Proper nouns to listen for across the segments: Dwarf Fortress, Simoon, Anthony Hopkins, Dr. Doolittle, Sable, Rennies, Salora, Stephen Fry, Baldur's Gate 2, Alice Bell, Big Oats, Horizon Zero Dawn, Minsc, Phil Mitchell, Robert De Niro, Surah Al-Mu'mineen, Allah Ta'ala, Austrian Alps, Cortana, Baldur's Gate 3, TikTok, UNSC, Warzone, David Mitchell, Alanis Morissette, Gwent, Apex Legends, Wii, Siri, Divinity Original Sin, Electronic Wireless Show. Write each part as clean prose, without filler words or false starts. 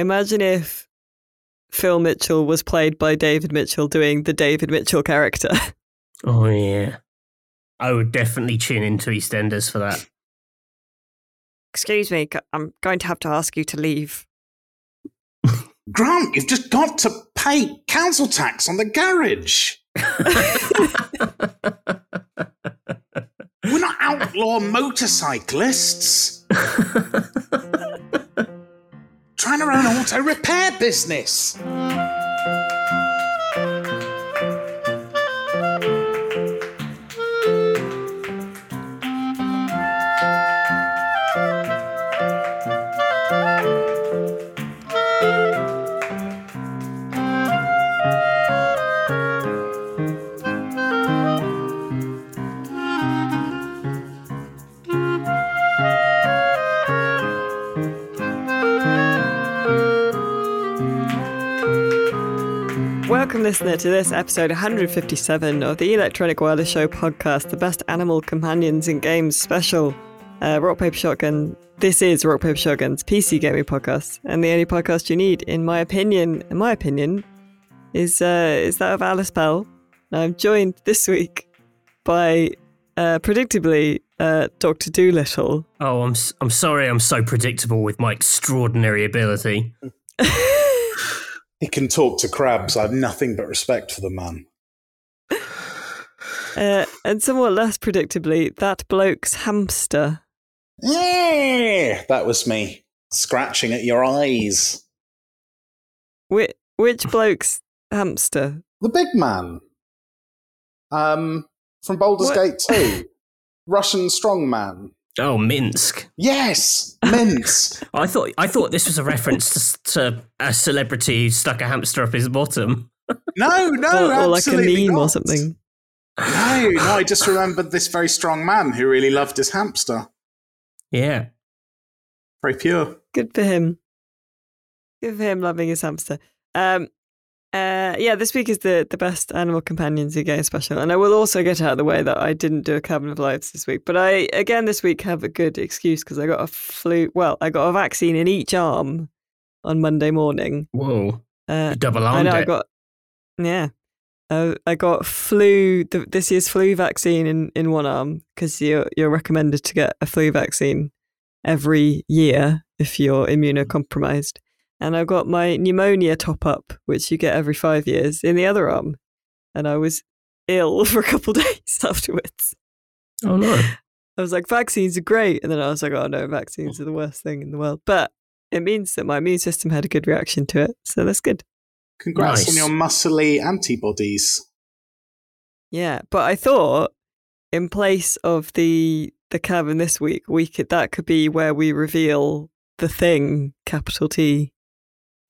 Imagine if Phil Mitchell was played by David Mitchell doing the David Mitchell character. Oh, yeah. I would definitely tune into EastEnders for that. Excuse me, I'm going to have to ask you to leave. Grant, you've just got to pay council tax on the garage. We're not outlaw motorcyclists. Trying to run an auto repair business. Welcome, listener, to this episode 157 of the Electronic Wireless Show podcast, the best animal companions in games special. Rock Paper Shotgun. This is Rock Paper Shotgun's PC gaming podcast, and the only podcast you need, in my opinion, is that of Alice Bell. And I'm joined this week by, predictably, Dr. Doolittle. Oh, I'm sorry, I'm so predictable with my extraordinary ability. He can talk to crabs. I have nothing but respect for the man. And somewhat less predictably, that bloke's hamster. Yeah, that was me. Scratching at your eyes. Which bloke's hamster? The big man. From Baldur's Gate 2. Russian strongman. Oh, Minsc. Yes, Minsc. I thought this was a reference to a celebrity who stuck a hamster up his bottom. No, or like a meme not. Or something. No, I just remembered this very strong man who really loved his hamster. Yeah. Very pure. Good for him. Good for him loving his hamster. Yeah, this week is the best animal companions in game special, and I will also get out of the way that I didn't do a Cabin of Lives this week, but I again this week have a good excuse because I got a flu. Well, I got a vaccine in each arm on Monday morning. Whoa! You double-armed it. I got flu. This year's flu vaccine in one arm because you're recommended to get a flu vaccine every year if you're immunocompromised. And I've got my pneumonia top-up, which you get every 5 years, in the other arm. And I was ill for a couple of days afterwards. Oh, no. I was like, vaccines are great. And then I was like, oh, no, vaccines are the worst thing in the world. But it means that my immune system had a good reaction to it. So that's good. Congrats on your muscly antibodies. Yeah, but I thought in place of the cabin this week, that could be where we reveal the thing, capital T.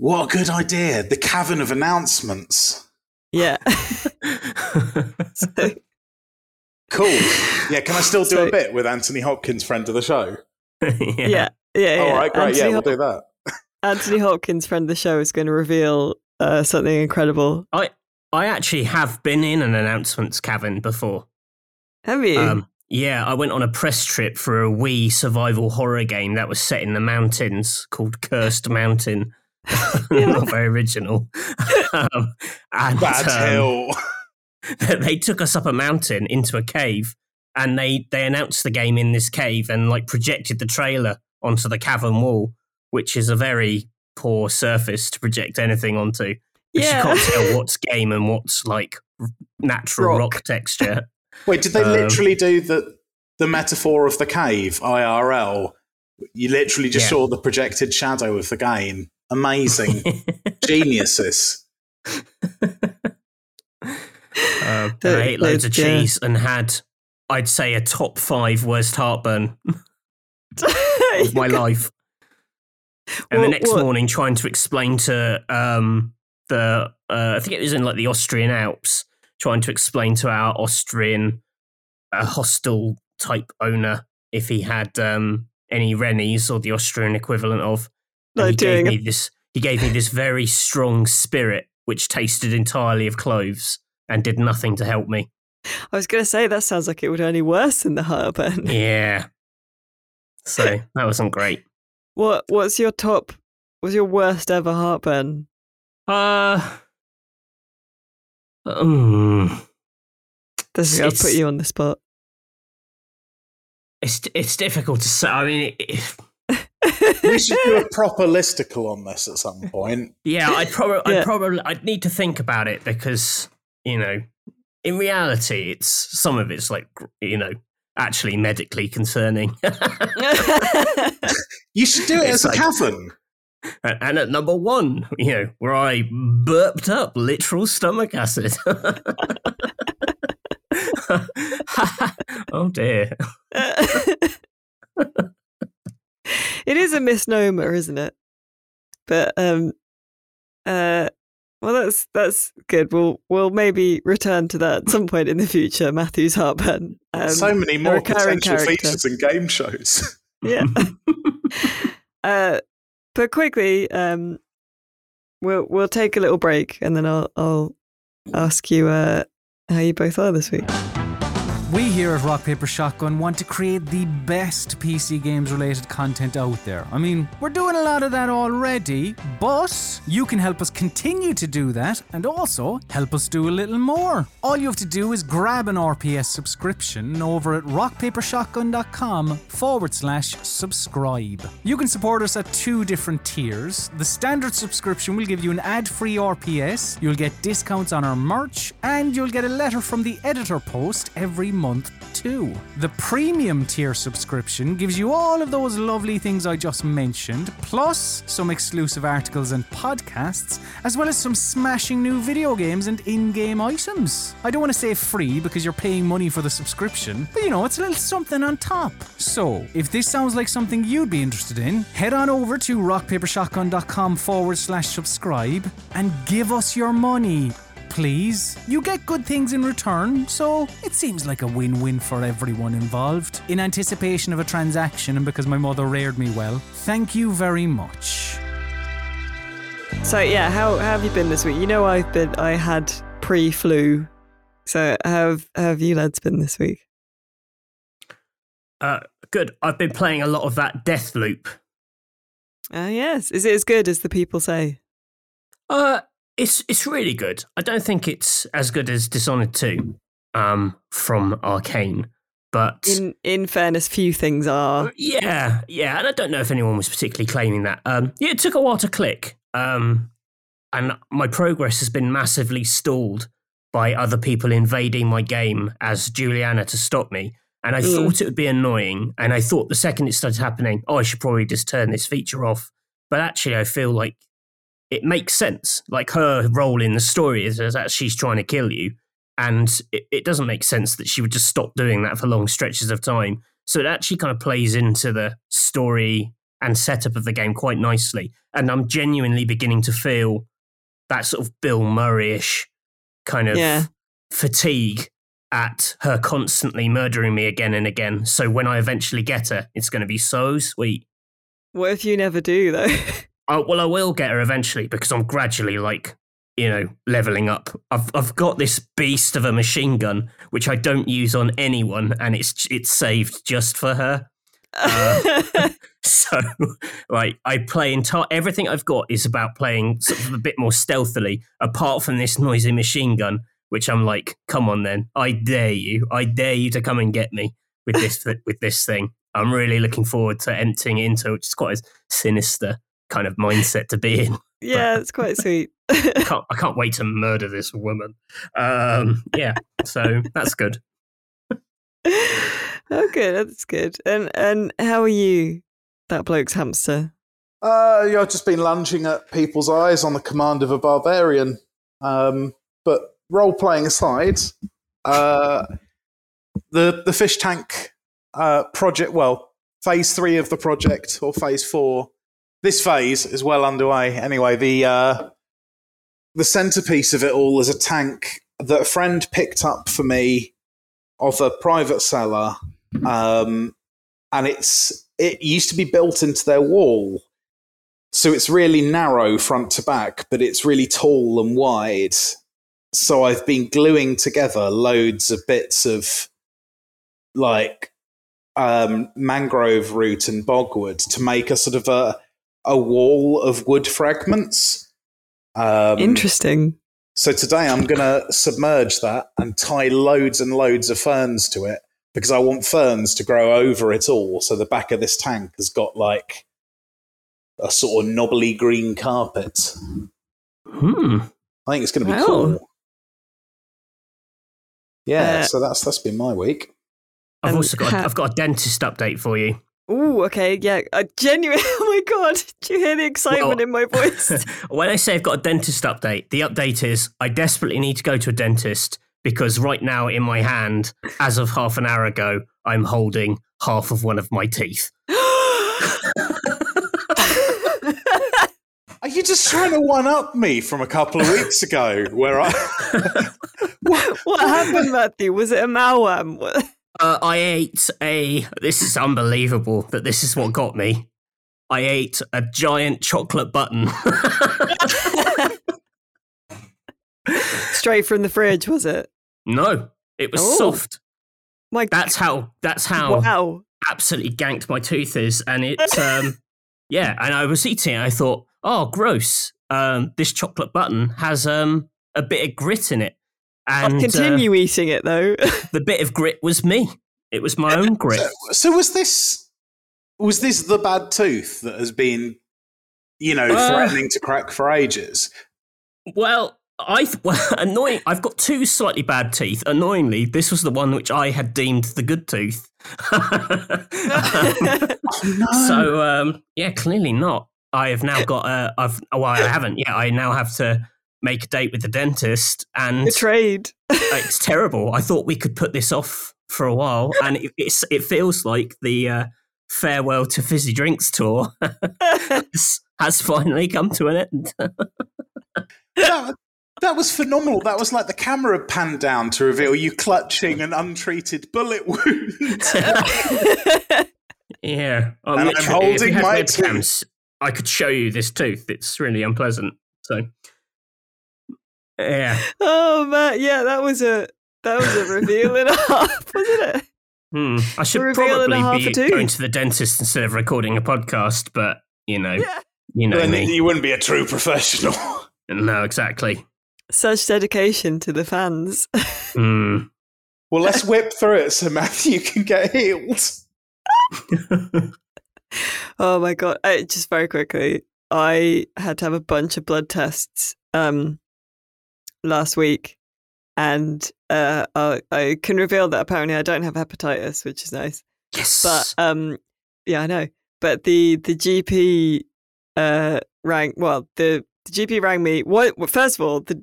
What a good idea. The cavern of announcements. Yeah. Cool. Yeah, can I still do a bit with Anthony Hopkins, friend of the show? Yeah. All right, great. We'll do that. Anthony Hopkins, friend of the show, is going to reveal something incredible. I actually have been in an announcements cavern before. Have you? Yeah, I went on a press trip for a Wii survival horror game that was set in the mountains called Cursed Mountain. Not very original. Hill. They took us up a mountain into a cave, and they announced the game in this cave and like projected the trailer onto the cavern wall, which is a very poor surface to project anything onto. Yeah. You can't tell what's game and what's like natural rock texture. Wait, did they literally do the metaphor of the cave, IRL? You literally just saw the projected shadow of the game. Amazing. Geniuses. I ate loads of cheese and had, I'd say, a top 5 worst heartburn of my life. And the next morning, trying to explain to I think it was in like the Austrian Alps, trying to explain to our Austrian hostel type owner if he had any Rennies or the Austrian equivalent of. He gave me this very strong spirit which tasted entirely of cloves and did nothing to help me. I was going to say that sounds like it would only worsen the heartburn. Yeah. So that wasn't great. What's your top was your worst ever heartburn? This is going to put you on the spot. It's difficult to say. I mean, we should do a proper listicle on this at some point. Yeah, I'd need to think about it because, you know, in reality, it's some of it's like, you know, actually medically concerning. You should do it as a cavern. And at number one, you know, where I burped up literal stomach acid. Oh dear. It is a misnomer, isn't it? But well, that's good. We'll maybe return to that at some point in the future. Matthew's heartburn. So many more potential features and game shows. Yeah. But quickly, we'll take a little break, and then I'll ask you how you both are this week. We here at Rock Paper Shotgun want to create the best PC games related content out there. I mean, we're doing a lot of that already, but you can help us continue to do that and also help us do a little more. All you have to do is grab an RPS subscription over at rockpapershotgun.com/subscribe. You can support us at two different tiers. The standard subscription will give you an ad-free RPS, you'll get discounts on our merch, and you'll get a letter from the editor post every month too. The premium tier subscription gives you all of those lovely things I just mentioned, plus some exclusive articles and podcasts, as well as some smashing new video games and in-game items. I don't want to say free because you're paying money for the subscription, but you know, it's a little something on top. So, if this sounds like something you'd be interested in, head on over to rockpapershotgun.com/subscribe and give us your money. Please. You get good things in return, so it seems like a win-win for everyone involved. In anticipation of a transaction and because my mother reared me well, thank you very much. So yeah, how have you been this week? You know, I had pre-flu. So how have you lads been this week? Good. I've been playing a lot of that Deathloop. Yes. Is it as good as the people say? It's really good. I don't think it's as good as Dishonored 2 from Arcane, but in fairness, few things are. Yeah, and I don't know if anyone was particularly claiming that. It took a while to click, and my progress has been massively stalled by other people invading my game as Juliana to stop me, and I thought it would be annoying, and I thought the second it started happening, I should probably just turn this feature off, but actually I feel like it makes sense. Like, her role in the story is that she's trying to kill you, and it doesn't make sense that she would just stop doing that for long stretches of time. So it actually kind of plays into the story and setup of the game quite nicely. And I'm genuinely beginning to feel that sort of Bill Murray-ish kind of fatigue at her constantly murdering me again and again. So when I eventually get her, it's going to be so sweet. What if you never do, though? Well, I will get her eventually because I'm gradually, like, you know, leveling up. I've got this beast of a machine gun, which I don't use on anyone, and it's saved just for her. So, like, I play everything I've got is about playing sort of a bit more stealthily, apart from this noisy machine gun, which I'm like, come on then, I dare you to come and get me with this with this thing. I'm really looking forward to emptying it into, which is quite a sinister kind of mindset to be in. Yeah, it's quite sweet. I can't wait to murder this woman. So that's good. Okay, that's good. And how are you, that bloke's hamster? Yeah, I've just been lunging at people's eyes on the command of a barbarian. But role playing aside, the fish tank project, well, phase 3 of the project, or phase 4. This phase is well underway. Anyway, the centerpiece of it all is a tank that a friend picked up for me off a private seller, and it used to be built into their wall, so it's really narrow front to back, but it's really tall and wide. So I've been gluing together loads of bits of, like, mangrove root and bogwood to make a sort of a a wall of wood fragments. Interesting. So today I'm going to submerge that and tie loads and loads of ferns to it because I want ferns to grow over it all. So the back of this tank has got like a sort of knobbly green carpet. Hmm. I think it's going to be cool. Yeah, so that's been my week. I've also got I've got a dentist update for you. Ooh, okay, yeah. Oh my God, do you hear the excitement in my voice? When I say I've got a dentist update, the update is I desperately need to go to a dentist because right now in my hand, as of half an hour ago, I'm holding half of one of my teeth. Are you just trying to one-up me from a couple of weeks ago where I... What happened, Matthew? Was it a malware? I ate a... This is unbelievable that this is what got me. I ate a giant chocolate button. Straight from the fridge, was it? No, it was soft. My That's how absolutely ganked my tooth is. And it's... yeah, and I was eating it and I thought, oh, gross. This chocolate button has a bit of grit in it. And I'll continue eating it, though. The bit of grit was me. It was my own grit. So was this the bad tooth that has been, threatening to crack for ages? Well, I've got two slightly bad teeth. Annoyingly, this was the one which I had deemed the good tooth. So, yeah, clearly not. I have now got I haven't yet. I now have to make a date with the dentist and betrayed. It's terrible. I thought we could put this off for a while, and it feels like the farewell to fizzy drinks tour has finally come to an end. That was phenomenal. That was like the camera panned down to reveal you clutching an untreated bullet wound. Yeah, and I'm holding my webcams. I could show you this tooth. It's really unpleasant. So, yeah. Oh man, yeah, that was a reveal and a half, wasn't it? I should probably be going to the dentist instead of recording a podcast, but you wouldn't be a true professional. No, exactly. Such dedication to the fans. Well, let's whip through it so Matthew can get healed. Oh my God. Just very quickly, I had to have a bunch of blood tests last week, and I can reveal that apparently I don't have hepatitis, which is nice. Yes. But yeah, I know. But the GP rang me. First of all, the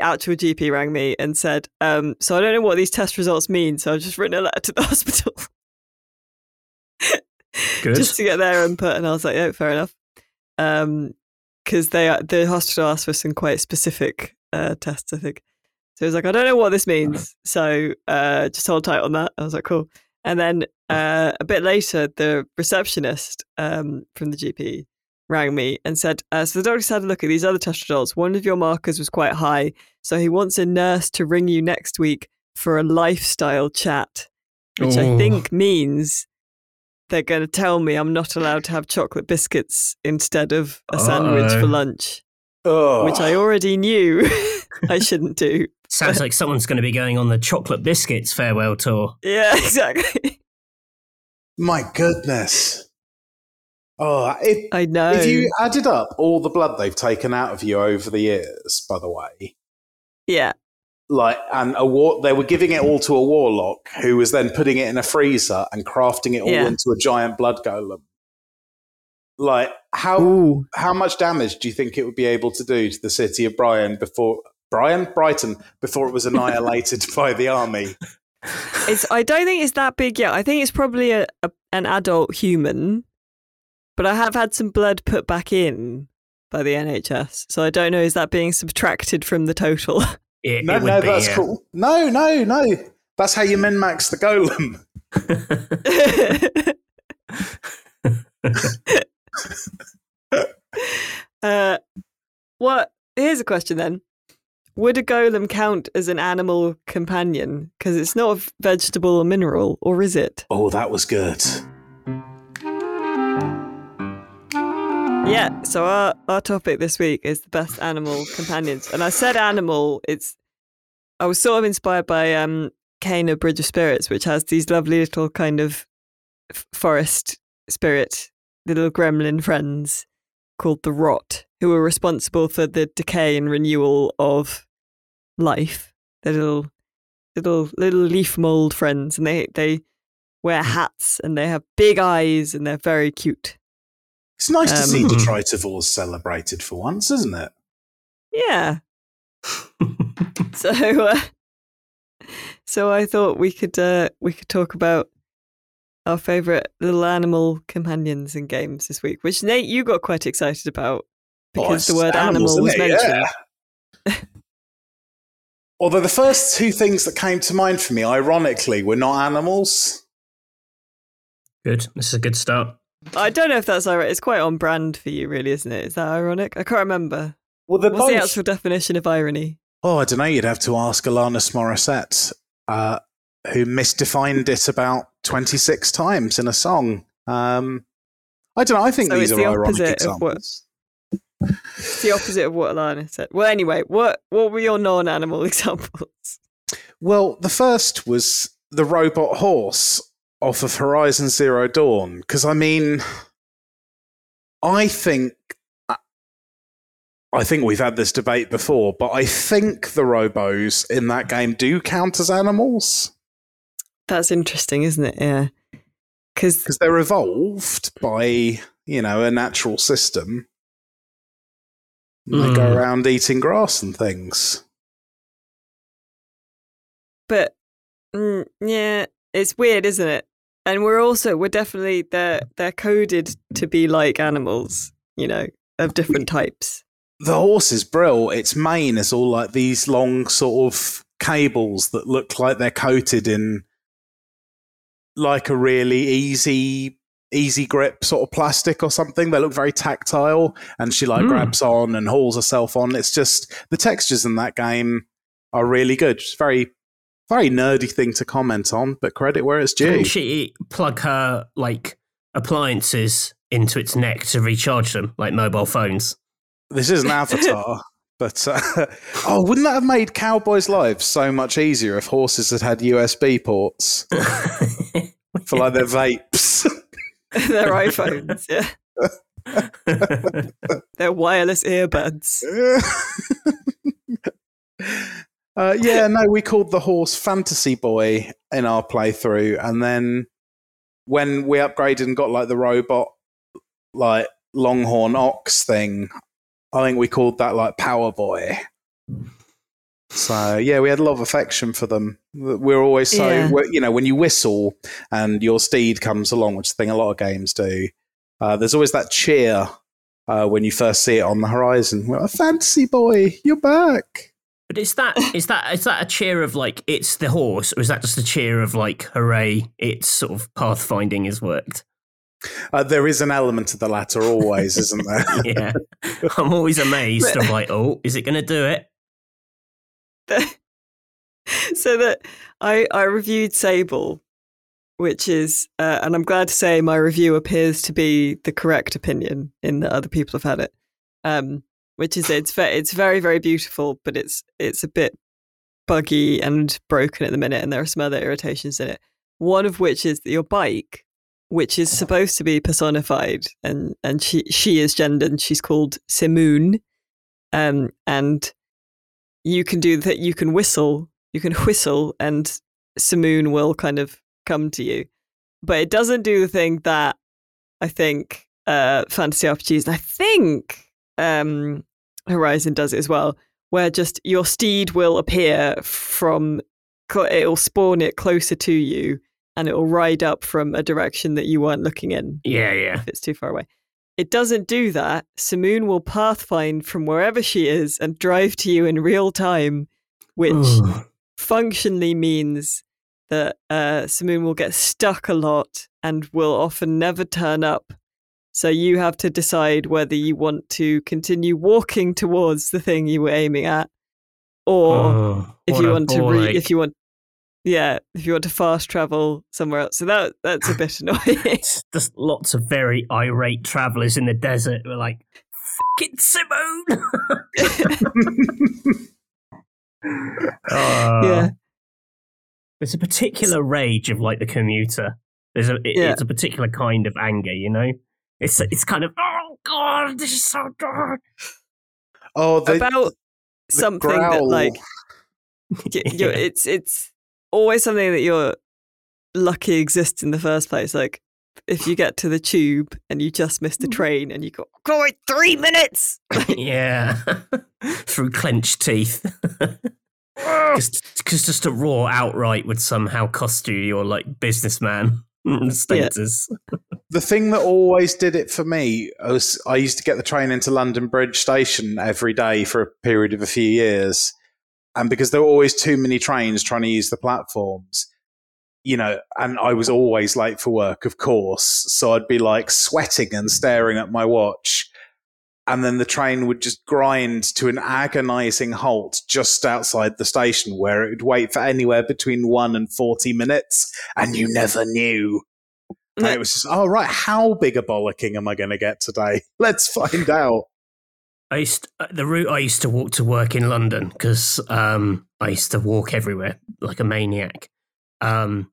actual GP rang me and said, so I don't know what these test results mean, so I've just written a letter to the hospital. Good. Just to get their input, and I was like, "Yeah, fair enough," because the hospital asked for some quite specific tests, I think. So it was like, "I don't know what this means," so just hold tight on that. I was like, "Cool." And then a bit later, the receptionist from the GP rang me and said, "So the doctor's had a look at these other test results. One of your markers was quite high, so he wants a nurse to ring you next week for a lifestyle chat," which I think means they're going to tell me I'm not allowed to have chocolate biscuits instead of a sandwich for lunch, which I already knew I shouldn't do. Sounds like someone's going to be going on the chocolate biscuits farewell tour. Yeah, exactly. My goodness. Oh, I know. If you added up all the blood they've taken out of you over the years, by the way. Yeah. Like, and they were giving it all to a warlock who was then putting it in a freezer and crafting it all into a giant blood golem. Like, how much damage do you think it would be able to do to the city of Brighton before it was annihilated by the army? I don't think it's that big yet. I think it's probably an adult human, but I have had some blood put back in by the NHS, so I don't know, is that being subtracted from the total? That's cool. No. That's how you min-max the golem. What? Here's a question then. Would a golem count as an animal companion? Because it's not a vegetable or mineral, or is it? Oh, that was good. Yeah, so our topic this week is the best animal companions. And I said animal, I was sort of inspired by Cana Bridge of Spirits, which has these lovely little kind of forest spirit, the little gremlin friends called the Rot, who are responsible for the decay and renewal of life. They're little leaf mold friends, and they wear hats and they have big eyes and they're very cute. It's nice to see detritivores celebrated for once, isn't it? Yeah. So I thought we could talk about our favourite little animal companions in games this week, which, Nate, you got quite excited about because the word animal was mentioned. Yeah. Although the first two things that came to mind for me, ironically, were not animals. Good. This is a good start. I don't know if that's ironic. It's quite on brand for you, really, isn't it? Is that ironic? I can't remember. Well, what's the actual definition of irony? Oh, I don't know. You'd have to ask Alanis Morissette, who misdefined it about 26 times in a song. I don't know. I think these are ironic examples. It's the opposite of what Alana said. Well, anyway, what were your non-animal examples? Well, the first was the robot horse off of Horizon Zero Dawn. Because, I mean, I think we've had this debate before, but I think the robos in that game do count as animals. That's interesting, isn't it? Yeah. Because they're evolved by, you know, a natural system. And they go around eating grass and things. But, yeah, it's weird, isn't it? And we're definitely, they're coded to be like animals, you know, of different types. The horse's brill, its mane is all like these long sort of cables that look like they're coated in like a really easy grip sort of plastic or something. They look very tactile, and she like grabs on and hauls herself on. It's just the textures in that game are really good. It's very, very nerdy thing to comment on, but credit where it's due. Can she plug her like appliances into its neck to recharge them, like mobile phones? This is an Avatar. But wouldn't that have made cowboys' lives so much easier if horses had USB ports for like their vapes? Their iPhones, yeah. Their wireless earbuds. We called the horse Fantasy Boy in our playthrough, and then when we upgraded and got like the robot, like Longhorn Ox thing, I think we called that like Power Boy. So yeah, we had a lot of affection for them. We're always you know, when you whistle and your steed comes along, which is a thing a lot of games do, there's always that cheer when you first see it on the horizon. We're like, Fantasy Boy, you're back. But is that a cheer of like it's the horse, or is that just a cheer of like hooray, it's sort of pathfinding has worked? There is an element of the latter always, isn't there? Yeah, I'm always amazed. I'm like, oh, is it going to do it? So that I reviewed Sable, which is, and I'm glad to say my review appears to be the correct opinion in that other people have had it, which is it's very, very beautiful, but it's a bit buggy and broken at the minute, and there are some other irritations in it. One of which is that your bike, which is supposed to be personified, and she is gendered, and she's called Simoon, and you can do that. You can whistle, and Simoon will kind of come to you. But it doesn't do the thing that I think fantasy RPGs, and I think Horizon does it as well, where just your steed will appear from, it'll spawn it closer to you, and it'll ride up from a direction that you weren't looking in. Yeah, yeah. If it's too far away. It doesn't do that. Simoon will pathfind from wherever she is and drive to you in real time, which functionally means that Simoon will get stuck a lot and will often never turn up. So you have to decide whether you want to continue walking towards the thing you were aiming at, or if you want to Yeah, if you want to fast travel somewhere else. So that's a bit annoying. There's lots of very irate travellers in the desert who are like, "Fucking Simoon!" Yeah. There's a particular rage of like the commuter. It's a particular kind of anger, you know? It's kind of, oh God, this is so dark. Oh, the something growl. That like, it's always something that you're lucky exists in the first place. Like if you get to the tube and you just missed the train and you go, "Go in 3 minutes!" Yeah. Through clenched teeth. Because just a roar outright would somehow cost you your like businessman status. Yeah. The thing that always did it for me was I used to get the train into London Bridge Station every day for a period of a few years. And because there were always too many trains trying to use the platforms, you know, and I was always late for work, of course. So I'd be like sweating and staring at my watch. And then the train would just grind to an agonizing halt just outside the station where it would wait for anywhere between 1 and 40 minutes. And you never knew. And it was just, oh, right, how big a bollocking am I going to get today? Let's find out. The route I used to walk to work in London, because I used to walk everywhere like a maniac, and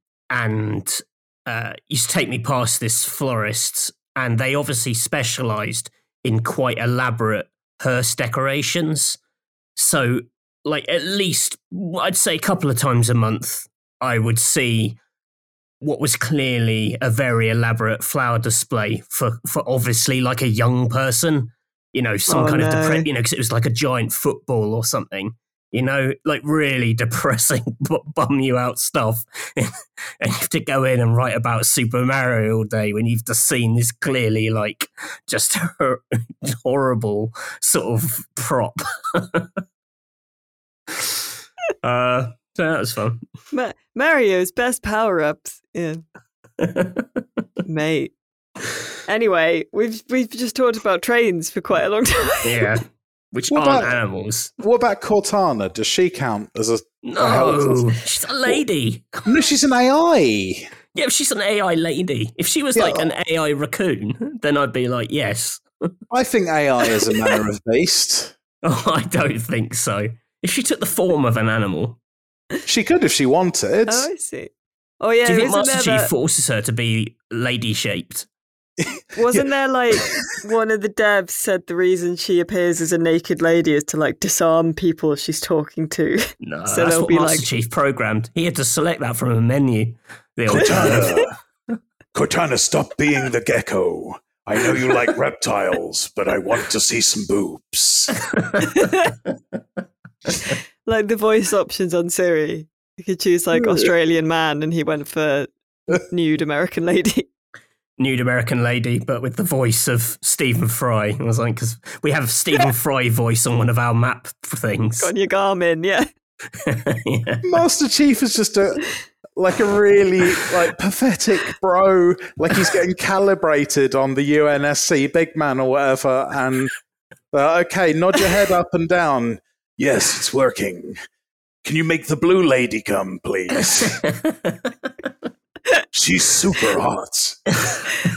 used to take me past this florist, and they obviously specialised in quite elaborate hearse decorations. So, like, at least I'd say a couple of times a month, I would see what was clearly a very elaborate flower display for obviously like a young person. You know, because it was like a giant football or something, you know, like really depressing, bum you out stuff. And you have to go in and write about Super Mario all day when you've just seen this clearly like just horrible sort of prop. So that was fun. Mario's best power-ups. Yeah. Mate. Anyway, we've just talked about trains for quite a long time. Yeah, which aren't animals. What about Cortana? Does she count as a... No, she's a lady. No, she's an AI. Yeah, she's an AI lady. If she was like an AI raccoon, then I'd be like, yes. I think AI is a manner of beast. Oh, I don't think so. If she took the form of an animal. She could if she wanted. Oh, I see. Oh, yeah. Do you think Master Chief forces her to be lady-shaped? Wasn't there like one of the devs said the reason she appears as a naked lady is to like disarm people she's talking to? No, so that's what be Master Chief programmed. He had to select that from a menu. The old Cortana, stop being the gecko. I know you like reptiles, but I want to see some boobs. Like the voice options on Siri, you could choose like Australian man, and he went for nude American lady, but with the voice of Stephen Fry. It was like, because we have Stephen Fry voice on one of our map things. On your Garmin, yeah. Yeah. Master Chief is just a really like pathetic bro. Like he's getting calibrated on the UNSC big man or whatever. And okay, nod your head up and down. Yes, it's working. Can you make the blue lady come, please? She's super hot.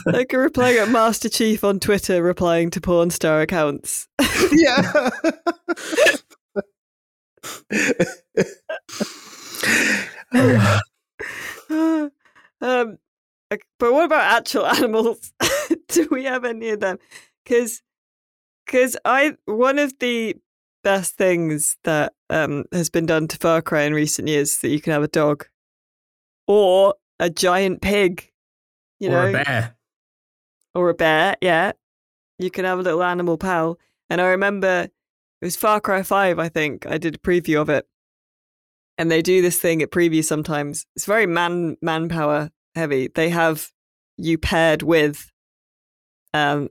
Like replying at Master Chief on Twitter, replying to porn star accounts. Yeah. But what about actual animals? Do we have any of them? Because one of the best things that has been done to Far Cry in recent years is that you can have a dog or a giant pig, or a bear. Or a bear, yeah. You can have a little animal pal. And I remember it was Far Cry 5, I think. I did a preview of it. And they do this thing at previews sometimes. It's very manpower heavy. They have you paired with a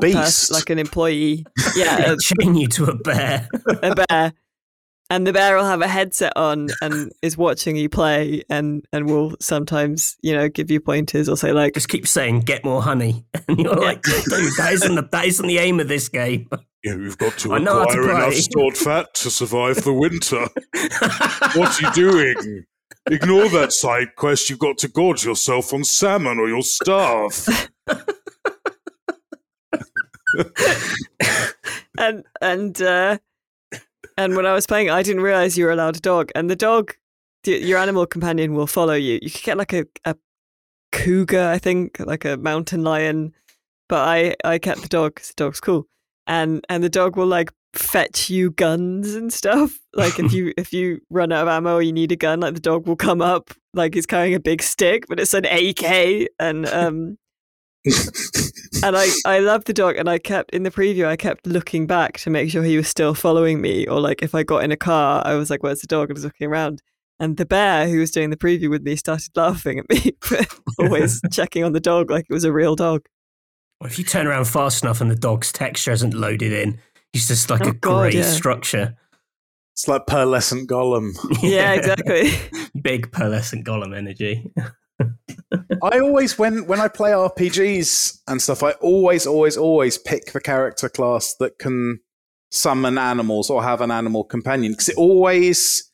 beast. Like an employee. Yeah. Chain you to a bear. A bear. And the bear will have a headset on and is watching you play and will sometimes, you know, give you pointers or say like... Just keep saying, get more honey. And you're like, dude, that isn't the aim of this game. You've got to acquire enough stored fat to survive the winter. What are you doing? Ignore that side quest. You've got to gorge yourself on salmon or you'll starve. And when I was playing, I didn't realize you were allowed a dog. And the dog, your animal companion, will follow you. You could get like a cougar, I think, like a mountain lion. But I kept the dog because the dog's cool. And the dog will like fetch you guns and stuff. Like if you run out of ammo or you need a gun, like the dog will come up, like he's carrying a big stick, but it's an AK. And and I love the dog, and in the preview I kept looking back to make sure he was still following me, or like if I got in a car, I was like, where's the dog? I was looking around. And the bear who was doing the preview with me started laughing at me for always checking on the dog like it was a real dog. Well, if you turn around fast enough and the dog's texture isn't loaded in, it's just like a grey structure. It's like pearlescent golem. Yeah, exactly. Big pearlescent golem energy. I always, when I play RPGs and stuff, I always pick the character class that can summon animals or have an animal companion. Because it always,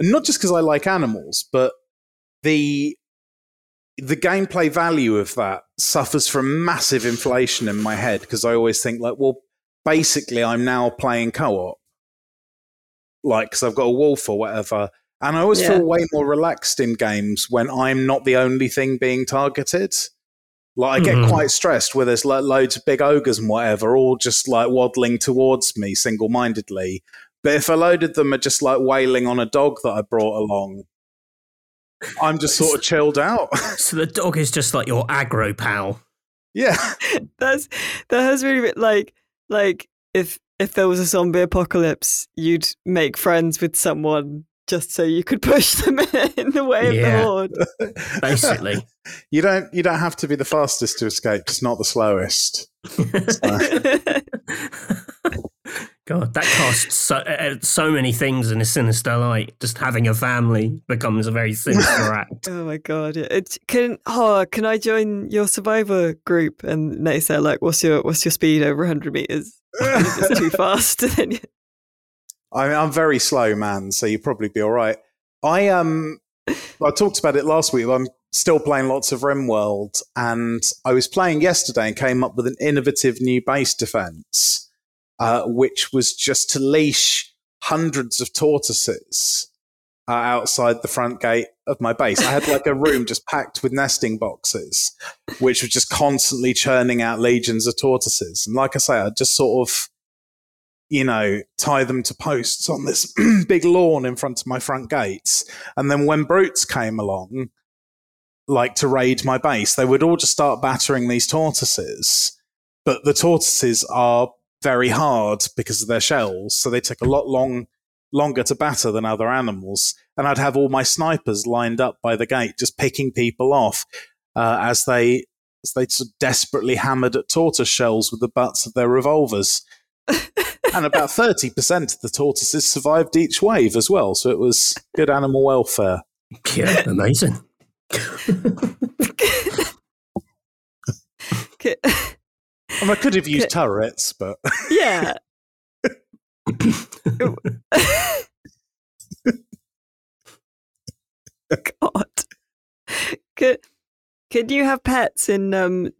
not just because I like animals, but the gameplay value of that suffers from massive inflation in my head, because I always think like, well, basically I'm now playing co-op, like, because I've got a wolf or whatever, and I always feel way more relaxed in games when I'm not the only thing being targeted. Like I get quite stressed where there's like loads of big ogres and whatever, all just like waddling towards me single-mindedly. But if a load of them are just like wailing on a dog that I brought along, I'm just sort of chilled out. So the dog is just like your aggro pal. Yeah. That has really been like if there was a zombie apocalypse, you'd make friends with someone just so you could push them in the way of the horde. Basically. You don't have to be the fastest to escape, it's not the slowest. God, that costs so many things in A Sinister Light. Just having a family becomes a very sinister act. Oh my God! Can I join your survivor group? And they say like, what's your speed over 100 meters? It's too fast. I'm very slow, man. So you'll probably be all right. I talked about it last week. I'm still playing lots of RimWorld, and I was playing yesterday and came up with an innovative new base defense. Which was just to leash hundreds of tortoises outside the front gate of my base. I had like a room just packed with nesting boxes, which was just constantly churning out legions of tortoises. And like I say, I just sort of, tie them to posts on this big lawn in front of my front gates. And then when brutes came along, like to raid my base, they would all just start battering these tortoises. But the tortoises are very hard because of their shells, so they took a lot longer to batter than other animals. And I'd have all my snipers lined up by the gate, just picking people off as they sort of desperately hammered at tortoise shells with the butts of their revolvers. And about 30% of the tortoises survived each wave as well, so it was good animal welfare. Yeah, amazing. Okay. I mean, I could have used turrets, but... Yeah. God. Could you have pets in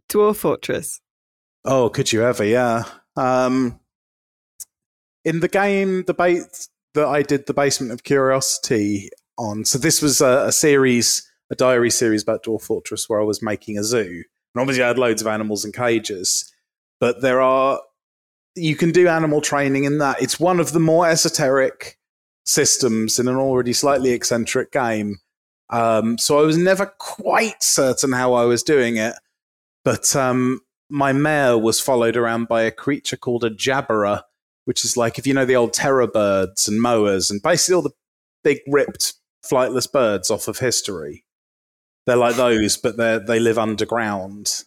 Dwarf Fortress? Oh, could you ever, yeah. In the game that I did the Basement of Curiosity on, so this was a diary series about Dwarf Fortress where I was making a zoo. And obviously I had loads of animals in cages. But you can do animal training in that. It's one of the more esoteric systems in an already slightly eccentric game. So I was never quite certain how I was doing it. But my mare was followed around by a creature called a jabberer, which is like, if you know the old terror birds and moas, and basically all the big ripped flightless birds off of history. They're like those, but they live underground.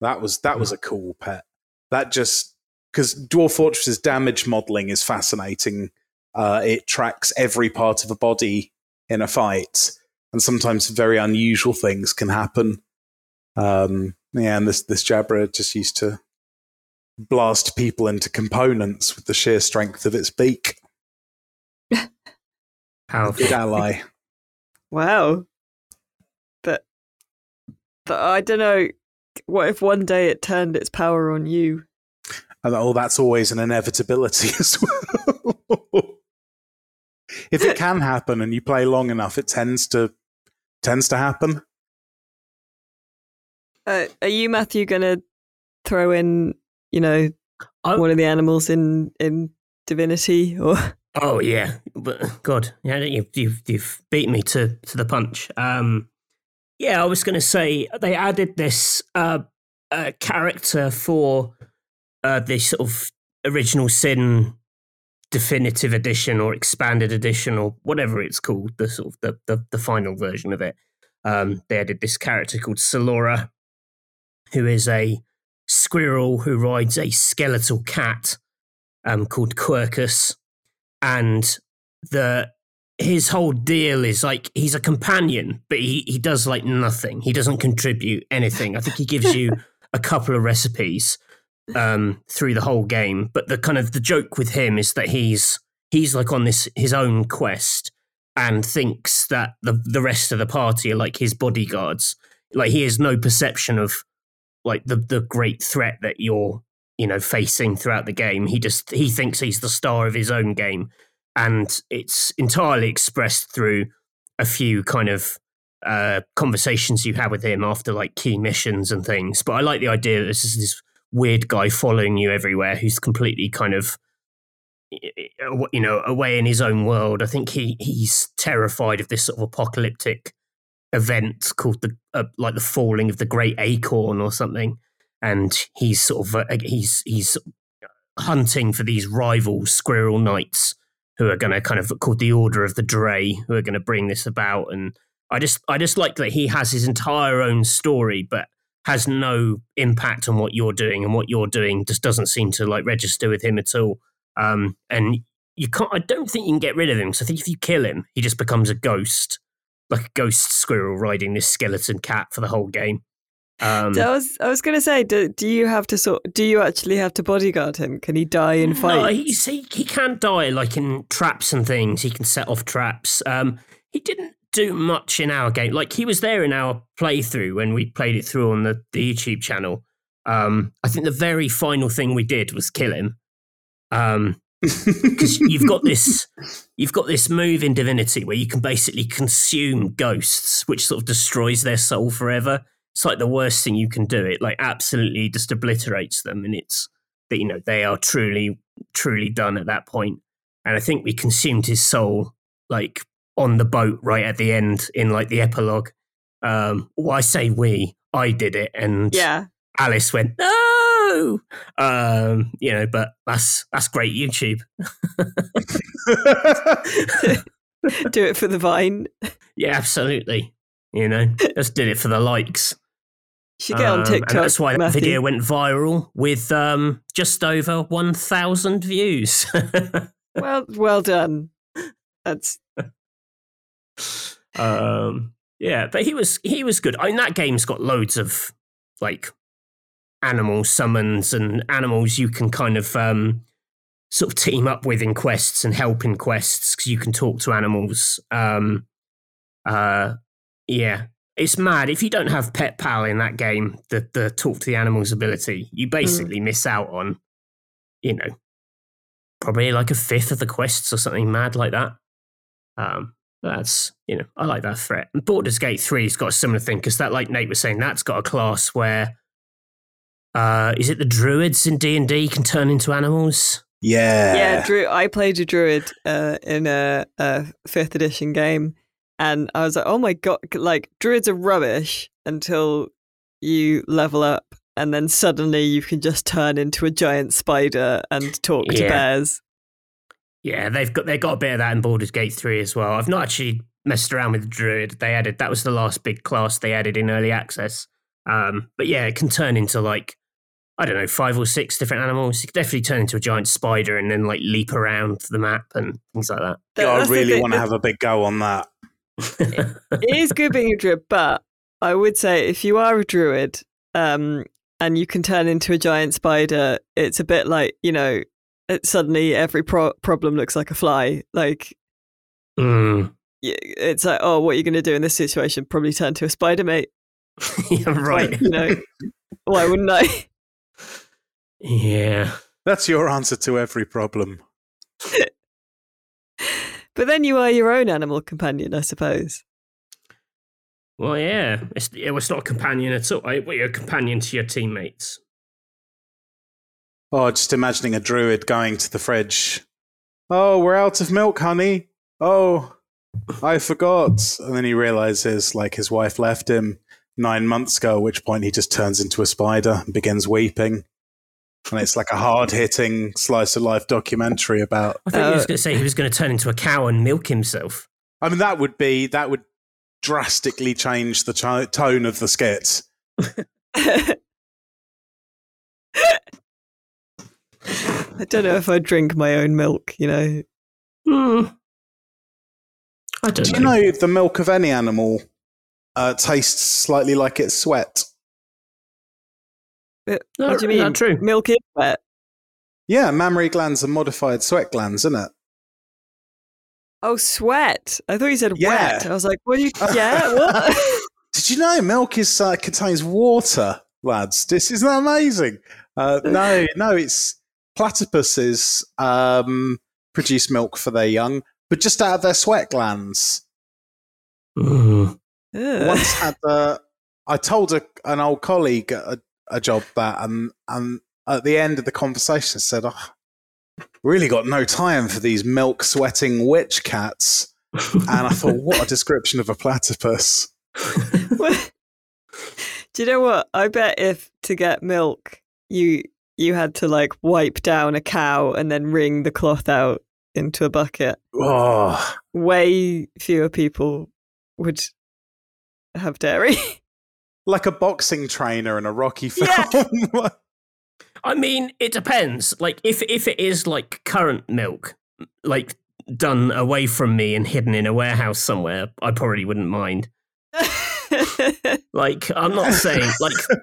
That was a cool pet. That just, because Dwarf Fortress's damage modelling is fascinating. It tracks every part of a body in a fight, and sometimes very unusual things can happen. And this jabberer just used to blast people into components with the sheer strength of its beak. How good ally. Wow. But I don't know, what if one day it turned its power on you? And oh, that's always an inevitability as well. If it can happen and you play long enough, it tends to happen. Are you, Matthew, going to throw in, you know, one of the animals in Divinity? Or? Oh, yeah. But God, yeah, you've beat me to the punch. Yeah, I was going to say, they added this character for the sort of Original Sin definitive edition or expanded edition or whatever it's called, the sort of the final version of it. They added this character called Salora, who is a squirrel who rides a skeletal cat called Quirkus, and his whole deal is like he's a companion, but he does like nothing. He doesn't contribute anything. I think he gives you a couple of recipes through the whole game, but the joke with him is that he's like on his own quest and thinks that the rest of the party are like his bodyguards. Like he has no perception of like the great threat that you're, you know, facing throughout the game. He thinks he's the star of his own game, and it's entirely expressed through a few kind of conversations you have with him after like key missions and things. But I like the idea that this is this weird guy following you everywhere who's completely kind of, you know, away in his own world. I think he's terrified of this sort of apocalyptic event called the falling of the great acorn or something, and he's sort of he's hunting for these rival squirrel knights who are going to kind of called the Order of the Dray, who are going to bring this about. And I just like that he has his entire own story, but has no impact on what you're doing, and what you're doing just doesn't seem to like register with him at all. And you can't. I don't think you can get rid of him, because I think if you kill him, he just becomes a ghost, like a ghost squirrel riding this skeleton cat for the whole game. I was going to say, do you actually have to bodyguard him? Can he die in fights? No, he can't die like in traps and things. He can set off traps. He didn't do much in our game. Like he was there in our playthrough when we played it through on the YouTube channel. I think the very final thing we did was kill him. Because you've got this move in Divinity where you can basically consume ghosts, which sort of destroys their soul forever. It's like the worst thing you can do. It like absolutely just obliterates them, and it's that, you know, they are truly, truly done at that point. And I think we consumed his soul like on the boat right at the end in like the epilogue. Well, I say I did it, and yeah, Alice went no, you know. But that's great YouTube. Do it for the Vine. Yeah, absolutely. You know, just did it for the likes. You should get on TikTok. That's why that video went viral with just over 1,000 views. well done. That's yeah, but he was good. I mean, that game's got loads of like animal summons and animals you can kind of sort of team up with in quests and help in quests, because you can talk to animals. Yeah, it's mad. If you don't have Pet Pal in that game, the talk to the animals ability, you basically miss out on, you know, probably like a fifth of the quests or something mad like that. That's, you know, I like that threat. And Baldur's Gate 3 has got a similar thing, because that, like Nate was saying, that's got a class where, is it the druids in D&D can turn into animals? Yeah. Yeah, I played a druid in a 5th edition game. And I was like, oh my God, like druids are rubbish until you level up, and then suddenly you can just turn into a giant spider and talk to bears. Yeah, they got a bit of that in Baldur's Gate 3 as well. I've not actually messed around with the druid. They added, that was the last big class they added in early access. But yeah, it can turn into like, I don't know, 5 or 6 different animals. You could definitely turn into a giant spider and then like leap around the map and things like that. I really want to have a big go on that. It is good being a druid, but I would say if you are a druid, and you can turn into a giant spider. It's a bit like, you know, suddenly every problem looks like a fly. Like, it's like, oh, what are you going to do in this situation? Probably turn to a spider, mate. Yeah, right. Like, you know, why wouldn't I? Yeah. That's your answer to every problem. But then you are your own animal companion, I suppose. Well, yeah. It's not a companion at all. You're a companion to your teammates. Oh, just imagining a druid going to the fridge. Oh, we're out of milk, honey. Oh, I forgot. And then he realizes, like, his wife left him 9 months ago, at which point he just turns into a spider and begins weeping. And it's like a hard-hitting slice-of-life documentary about... I thought he was going to say he was going to turn into a cow and milk himself. I mean, that would drastically change the tone of the skit. I don't know if I drink my own milk, you know. I don't know. Do you know the milk of any animal tastes slightly like its sweat? But no, what do you mean? Not true. Milk is wet. Yeah, mammary glands are modified sweat glands, isn't it? Oh, sweat. I thought you said wet. I was like, what are you... Yeah, what? Did you know milk contains water, lads? This isn't that amazing? No, it's... Platypuses produce milk for their young, but just out of their sweat glands. Once had I told an old colleague... a job that, and at the end of the conversation said, oh, really got no time for these milk sweating witch cats. And I thought, what a description of a platypus. Well, do you know what? I bet if to get milk, you had to like wipe down a cow and then wring the cloth out into a bucket. Oh. Way fewer people would have dairy. Like a boxing trainer in a Rocky film. Yeah. I mean, it depends. Like, if it is, like, current milk, like, done away from me and hidden in a warehouse somewhere, I probably wouldn't mind. Like, I'm not saying...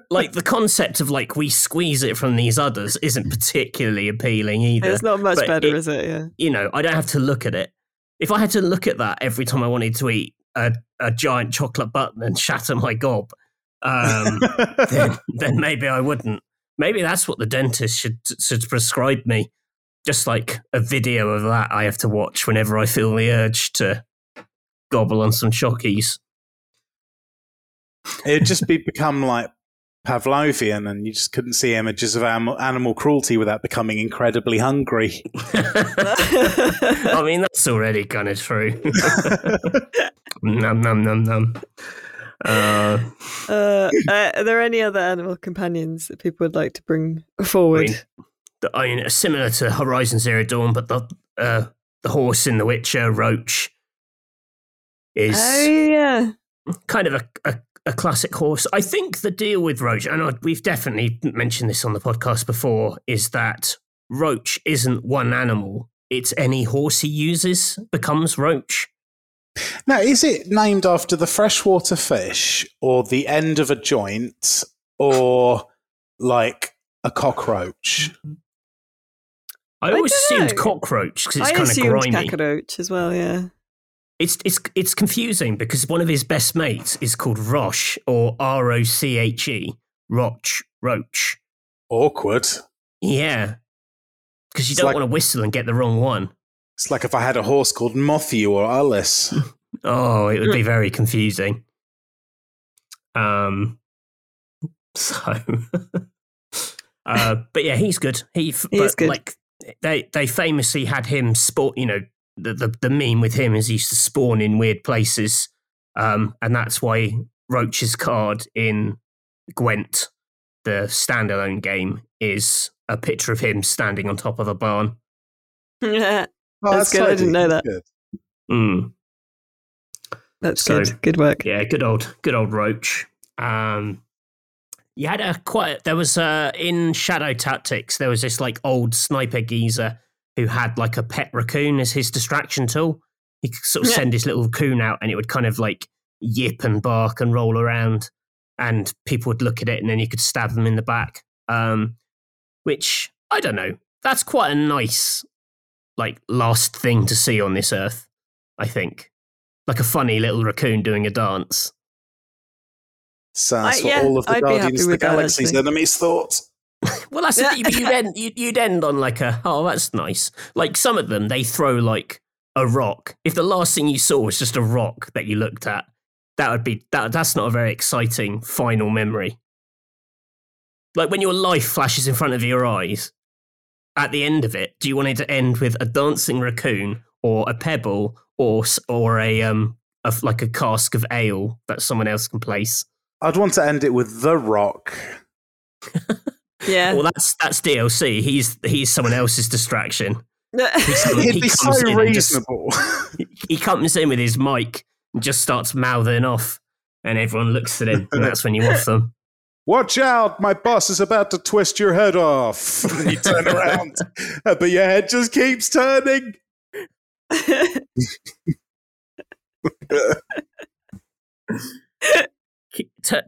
Like the concept of, like, we squeeze it from these others isn't particularly appealing either. It's not much better, is it? Yeah. You know, I don't have to look at it. If I had to look at that every time I wanted to eat a giant chocolate button and shatter my gob... then maybe I wouldn't. Maybe that's what the dentist should prescribe me. Just like a video of that I have to watch whenever I feel the urge to gobble on some chockies. It'd just become like Pavlovian, and you just couldn't see images of animal cruelty without becoming incredibly hungry. I mean, that's already kind of true. Nom, nom, nom, nom. Are there any other animal companions that people would like to bring forward? I mean similar to Horizon Zero Dawn, but the horse in The Witcher, Roach, is kind of a classic horse. I think the deal with Roach, and we've definitely mentioned this on the podcast before, is that Roach isn't one animal. It's any horse he uses becomes Roach. Now, is it named after the freshwater fish or the end of a joint or like a cockroach? I always assumed cockroach because it's kind of grimy. I assumed cockroach as well, yeah. It's confusing because one of his best mates is called Roche or R-O-C-H-E. Roach. Awkward. Yeah. Because you don't want to whistle and get the wrong one. It's like if I had a horse called Mothew or Alice. Oh, it would be very confusing. But yeah, he's good. He's good. Like they famously had him spawn. You know, the meme with him is he used to spawn in weird places, and that's why Roach's card in Gwent, the standalone game, is a picture of him standing on top of a barn. Yeah. Oh, that's good. I didn't know that. Good. That's good. Good work. Yeah, good old Roach. You had in Shadow Tactics, there was this like old sniper geezer who had like a pet raccoon as his distraction tool. He could sort of send his little coon out and it would kind of like yip and bark and roll around. and people would look at it and then you could stab them in the back, which, I don't know, that's quite a nice, like, last thing to see on this earth, I think. Like a funny little raccoon doing a dance. Sass, for all of the Guardians of the Galaxy's enemies thought. Well, that's the thing, you'd end on like a, oh, that's nice. Like some of them, they throw like a rock. If the last thing you saw was just a rock that you looked at, that would be that. That's not a very exciting final memory. Like when your life flashes in front of your eyes, at the end of it, do you want it to end with a dancing raccoon or a pebble or a like a cask of ale that someone else can place? I'd want to end it with the rock. Yeah. Well, that's DLC. He's someone else's distraction. He'd be so reasonable. He comes in with his mic and just starts mouthing off, and everyone looks at him, and that's when you off them. Watch out! My boss is about to twist your head off. You turn around, but your head just keeps turning.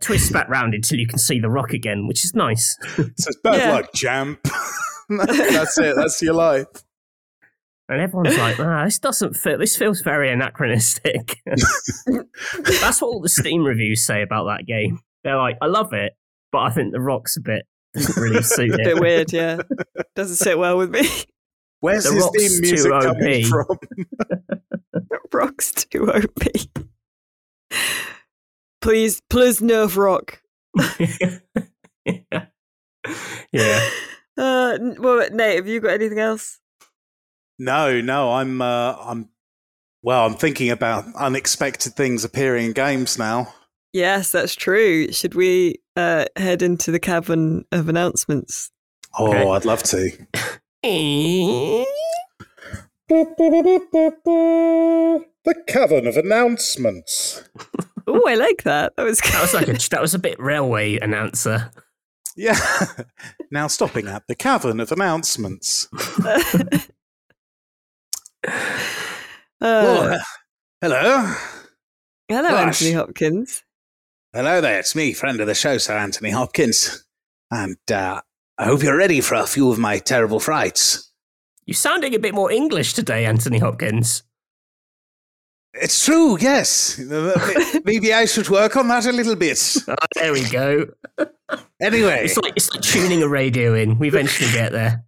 Twist back round until you can see the rock again, which is nice. So it's bad luck, champ. That's it. That's your life. And everyone's like, this doesn't fit. This feels very anachronistic. That's what all the Steam reviews say about that game. They're like, I love it, but I think the rock's a bit doesn't really suit it. A bit weird, yeah. Doesn't sit well with me. Where's the his theme music coming from? Rock's too OP. Please, nerve rock. Yeah. Well, Nate, have you got anything else? No. I'm thinking about unexpected things appearing in games now. Yes, that's true. Should we head into the cavern of announcements? Oh, okay. I'd love to. The cavern of announcements. Oh, I like that. That was good. That was a bit railway announcer. Yeah. Now stopping at the cavern of announcements. Hello. Hello, Gosh. Anthony Hopkins. Hello there. It's me, friend of the show, Sir Anthony Hopkins, and I hope you're ready for a few of my terrible frights. You're sounding a bit more English today, Anthony Hopkins. It's true, yes. Maybe I should work on that a little bit. Oh, there we go. Anyway. It's like tuning a radio in. We eventually get there.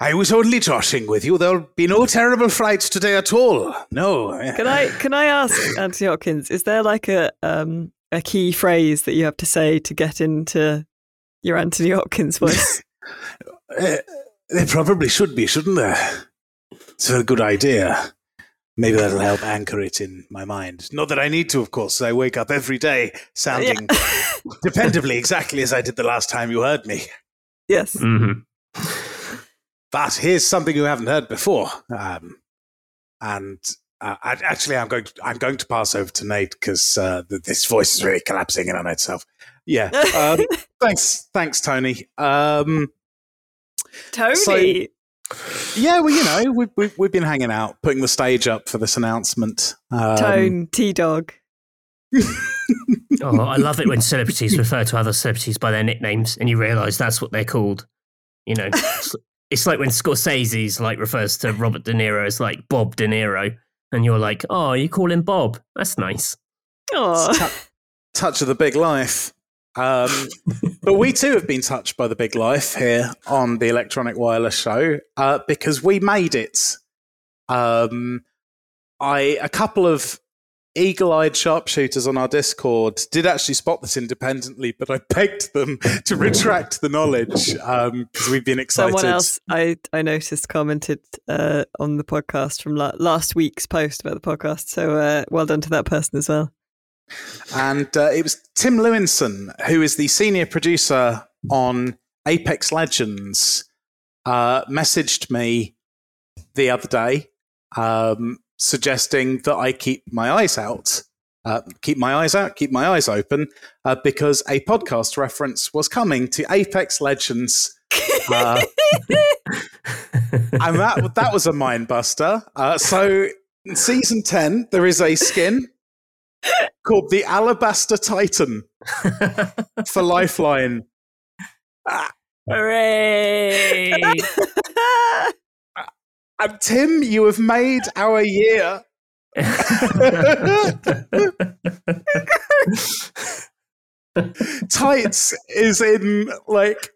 I was only joshing with you. There'll be no terrible frights today at all. No. Can I ask, Anthony Hopkins, is there like a key phrase that you have to say to get into your Anthony Hopkins voice? There probably should be, shouldn't there? It's a good idea. Maybe that'll help anchor it in my mind. Not that I need to, of course. I wake up every day sounding dependably exactly as I did the last time you heard me. Yes. Mm-hmm. But here's something you haven't heard before. I'm going to pass over to Nate because this voice is really collapsing in on itself. Yeah. Thanks, Tony. Tony. Yeah, well, you know, we've been hanging out, putting the stage up for this announcement. Tone, T-Dog. I love it when celebrities refer to other celebrities by their nicknames and you realise that's what they're called. You know, it's like when Scorsese's like refers to Robert De Niro as like Bob De Niro and you're like, oh, you call him Bob. That's nice. Oh, touch of the big life. But we too have been touched by the big life here on the Electronic Wireless Show because we made it. A couple of eagle-eyed sharpshooters on our Discord did actually spot this independently, but I begged them to retract the knowledge because we've been excited. Someone else I noticed commented on the podcast from last week's post about the podcast, so well done to that person as well. And it was Tim Lewinson, who is the senior producer on Apex Legends, messaged me the other day suggesting that I keep my eyes open, because a podcast reference was coming to Apex Legends. And that was a mind buster. So in Season 10, there is a skin called the Alabaster Titan. for Lifeline. Ah. Hooray! Tim, you have made our year. Tights is in like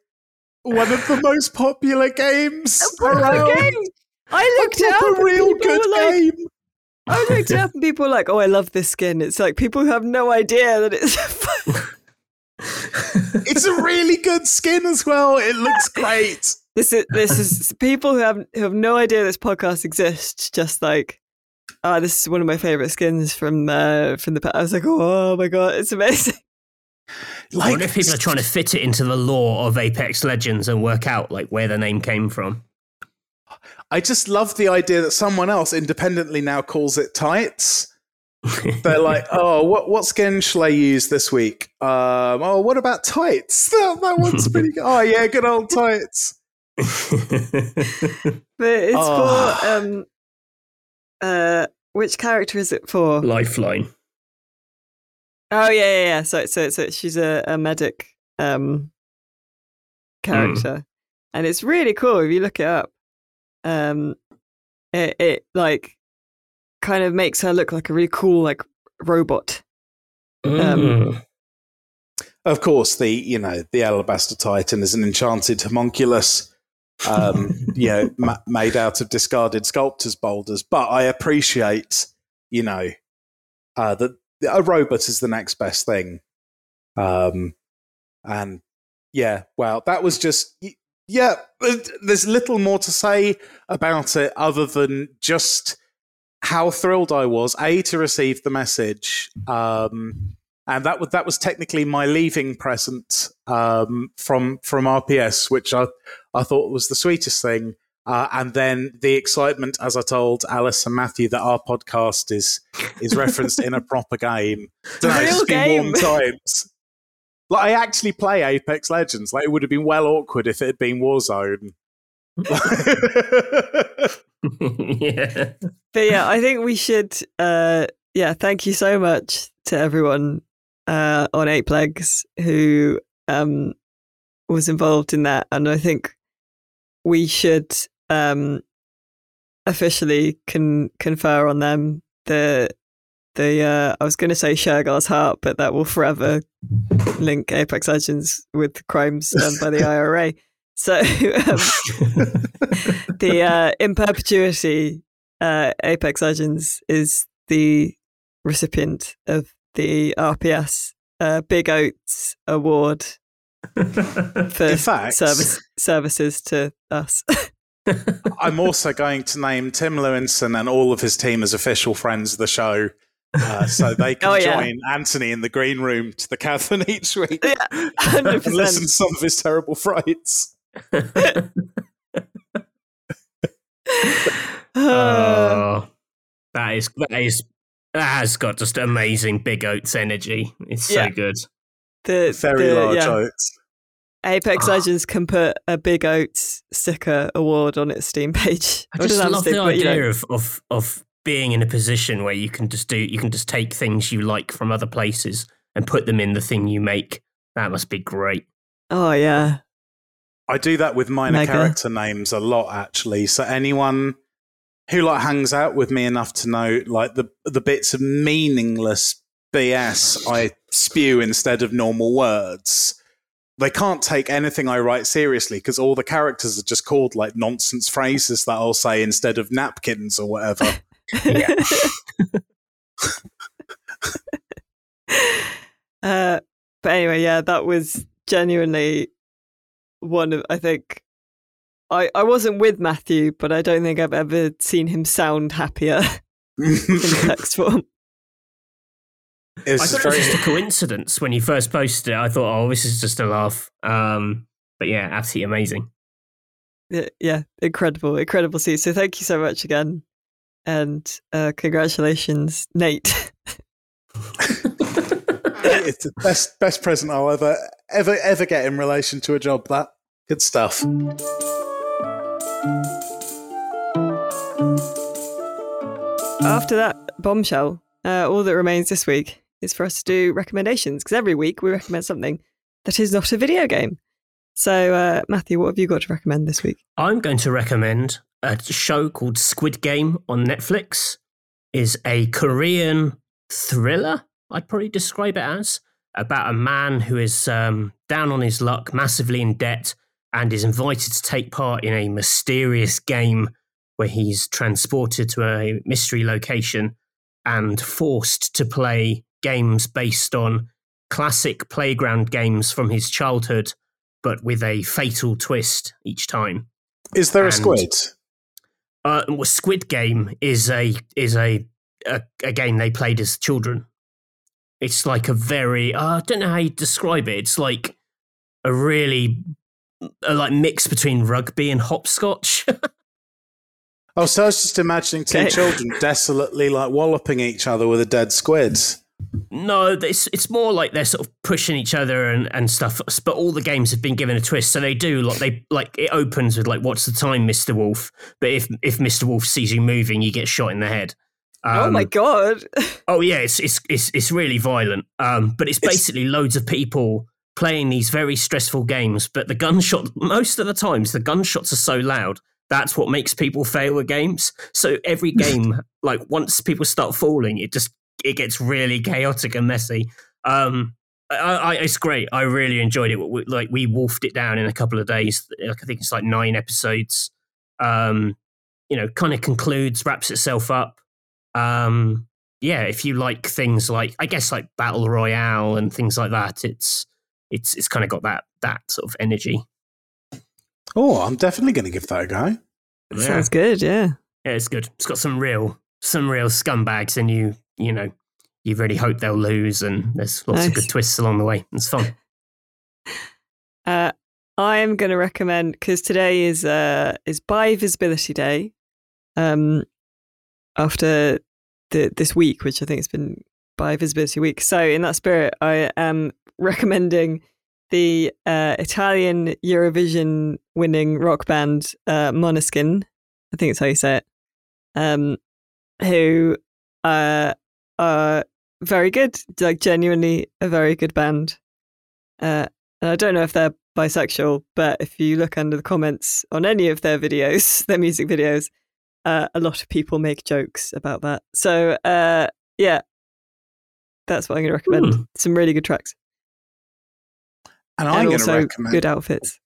one of the most popular games around. Game. I looked it up. A real good game. I looked it up and people were like, "Oh, I love this skin." It's like people who have no idea that it's. It's a really good skin as well. It looks great. This is people who have no idea this podcast exists. Just like, oh, this is one of my favorite skins from the past. I was like, oh my god, it's amazing. Like, I wonder if people are trying to fit it into the lore of Apex Legends and work out like where the name came from. I just love the idea that someone else independently now calls it tights. They're like, oh, what skin shall I use this week? Oh, what about tights? That one's pretty good. Oh, yeah, good old tights. But it's for which character is it for? Lifeline. Oh yeah. So she's a medic character, and it's really cool if you look it up. It like kind of makes her look like a really cool like robot. Of course, the Alabaster Titan is an enchanted homunculus, made out of discarded sculptor's boulders. But I appreciate, that a robot is the next best thing. And yeah, wow, that was just. Yeah, there's little more to say about it other than just how thrilled I was, A, to receive the message. And that was technically my leaving present from RPS, which I thought was the sweetest thing. And then the excitement, as I told Alice and Matthew, that our podcast is referenced in a proper game. It's been warm times. Like, I actually play Apex Legends. Like, it would have been well awkward if it had been Warzone. Yeah. But yeah, I think we should. Thank you so much to everyone on 8Plegs who was involved in that, and I think we should officially confer on them the I was going to say Shergar's heart, but that will forever link Apex Legends with crimes done by the IRA. So the in perpetuity Apex Legends is the recipient of the RPS Big Oats Award for services to us. I'm also going to name Tim Lewinson and all of his team as official friends of the show. So they can join Anthony in the green room to the cavern each week, and listen to some of his terrible frights. That has got just amazing Big Oats energy. It's so good. Very large oats. Apex Legends can put a Big Oats sticker award on its Steam page. I just love the idea of being in a position where you can just take things you like from other places and put them in the thing you make. That must be great. Oh yeah, I do that with minor character names a lot actually. So anyone who like hangs out with me enough to know like the bits of meaningless BS I spew instead of normal words, they can't take anything I write seriously because all the characters are just called like nonsense phrases that I'll say instead of napkins or whatever. Yeah. But anyway, that was genuinely one of, I think, I wasn't with Matthew, but I don't think I've ever seen him sound happier in text form. I thought it was just a coincidence when you first posted it. I thought, oh, this is just a laugh. But yeah, absolutely amazing. Yeah, incredible scene. So thank you so much again. And congratulations, Nate. It's the best present I'll ever get in relation to a job. That good stuff. After that bombshell, all that remains this week is for us to do recommendations, because every week we recommend something that is not a video game. So, Matthew, what have you got to recommend this week? I'm going to recommend a show called Squid Game on Netflix. It's a Korean thriller, I'd probably describe it as, about a man who is down on his luck, massively in debt, and is invited to take part in a mysterious game where he's transported to a mystery location and forced to play games based on classic playground games from his childhood, but with a fatal twist each time. Is there a squid? Well, Squid Game is a game they played as children. It's like a very, I don't know how you describe it. It's like a really, like mix between rugby and hopscotch. Oh, so I was just imagining two children desolately like walloping each other with a dead squid. No, it's more like they're sort of pushing each other and stuff. But all the games have been given a twist, so they do like it opens with like, "What's the time, Mr. Wolf?" But if Mr. Wolf sees you moving, you get shot in the head. Oh my god! Oh yeah, it's really violent. But it's basically loads of people playing these very stressful games. But the gunshot, most of the times, the gunshots are so loud. That's what makes people fail at games. So every game, like once people start falling, it gets really chaotic and messy. It's great. I really enjoyed it. We wolfed it down in a couple of days. I think it's like 9 episodes. Kind of concludes, wraps itself up. If you like things like, I guess, like Battle Royale and things like that, it's kind of got that sort of energy. Oh, I'm definitely going to give that a go. Yeah. Sounds good, yeah. Yeah, it's good. It's got some real scumbags, and you really hope they'll lose, and there's lots of good twists along the way. It's fun. I am going to recommend, because today is Bi-Visibility Day. After this week, which I think it's been Bi-Visibility Week. So in that spirit, I am recommending the Italian Eurovision winning rock band Måneskin, I think it's how you say it, who are very good, like genuinely a very good band. And I don't know if they're bisexual, but if you look under the comments on any of their videos, their music videos, a lot of people make jokes about that. So that's what I'm going to recommend. Some really good tracks. And I'm going to recommend good outfits.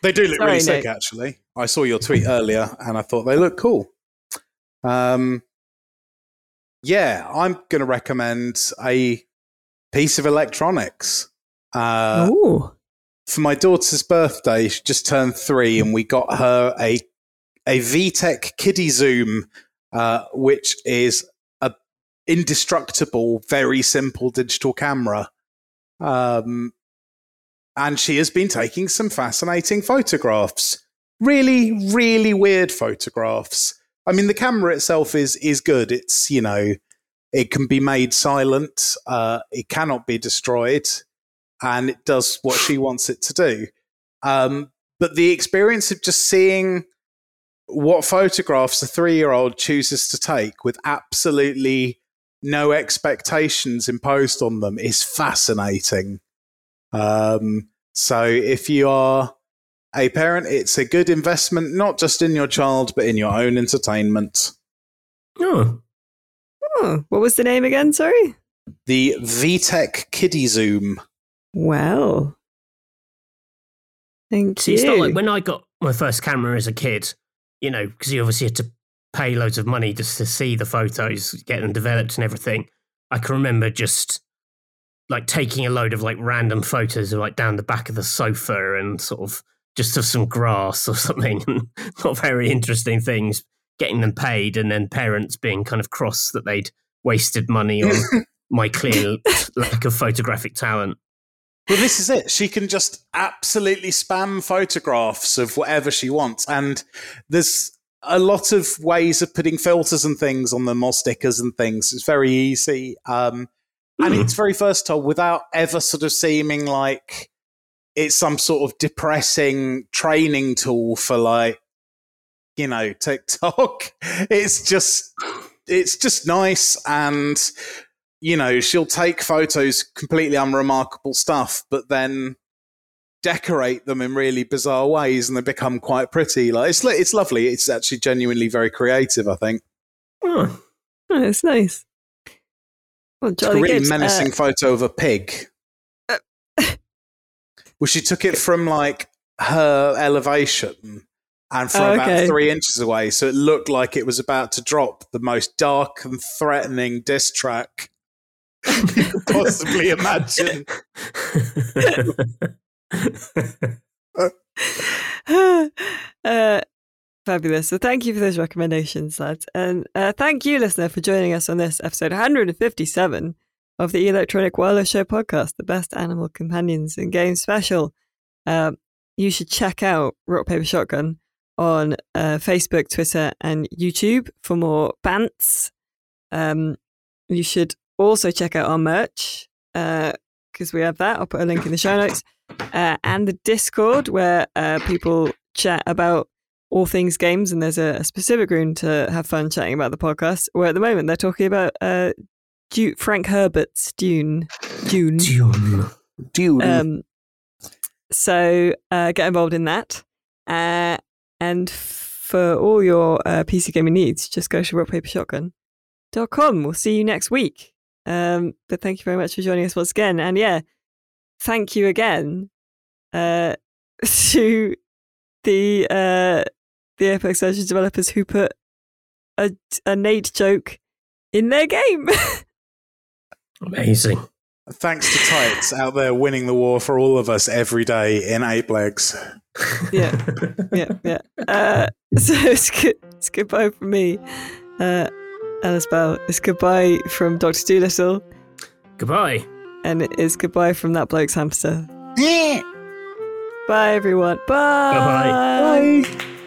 They do look really sick, actually. I saw your tweet earlier and I thought they look cool. I'm going to recommend a piece of electronics. For my daughter's birthday, she just turned 3, and we got her a VTech Kidizoom, which is a indestructible, very simple digital camera. And she has been taking some fascinating photographs, really, really weird photographs. I mean, the camera itself is good. It's, it can be made silent. It cannot be destroyed, and it does what she wants it to do. But the experience of just seeing what photographs a 3-year-old chooses to take with absolutely no expectations imposed on them is fascinating. So if you are a parent, it's a good investment, not just in your child, but in your own entertainment. Oh, what was the name again? Sorry. The VTech Kidizoom. Wow. Thank you. It's not like when I got my first camera as a kid, because you obviously had to pay loads of money just to see the photos, get them developed and everything. I can remember just like taking a load of like random photos of like down the back of the sofa and sort of just of some grass or something, not very interesting things, getting them paid, and then parents being kind of cross that they'd wasted money on my clear lack of photographic talent. Well, this is it. She can just absolutely spam photographs of whatever she wants. And there's a lot of ways of putting filters and things on them, or stickers and things. It's very easy. And it's very versatile without ever sort of seeming like it's some sort of depressing training tool for like, TikTok. It's just nice. And you know, she'll take photos, completely unremarkable stuff, but then decorate them in really bizarre ways, and they become quite pretty. Like it's lovely. It's actually genuinely very creative, I think. Oh, it's nice. Well, it's a really menacing photo of a pig. Well, she took it from like her elevation and from about 3 inches away, so it looked like it was about to drop the most dark and threatening diss track you could possibly imagine. Fabulous. So thank you for those recommendations, lads, and thank you, listener, for joining us on this episode 157 of the Electronic Wireless Show podcast, the best animal companions in games special. You should check out Rock Paper Shotgun on Facebook, Twitter and YouTube for more bants. You should also check out our merch because we have that. I'll put a link in the show notes. And the Discord, where people chat about all things games, and there's a specific room to have fun chatting about the podcast, where at the moment they're talking about Frank Herbert's Dune. So get involved in that. And for all your PC gaming needs, just go to rockpapershotgun.com. We'll see you next week. But thank you very much for joining us once again. And yeah, thank you again to the Apex Legends developers who put a nade joke in their game. Amazing. Thanks to Tights out there winning the war for all of us every day in Apelegs. Yeah. So it's good. It's goodbye from me, Alice Bell. It's goodbye from Dr. Doolittle. Goodbye. And it is goodbye from that bloke's hamster. Bye, everyone. Bye. Bye.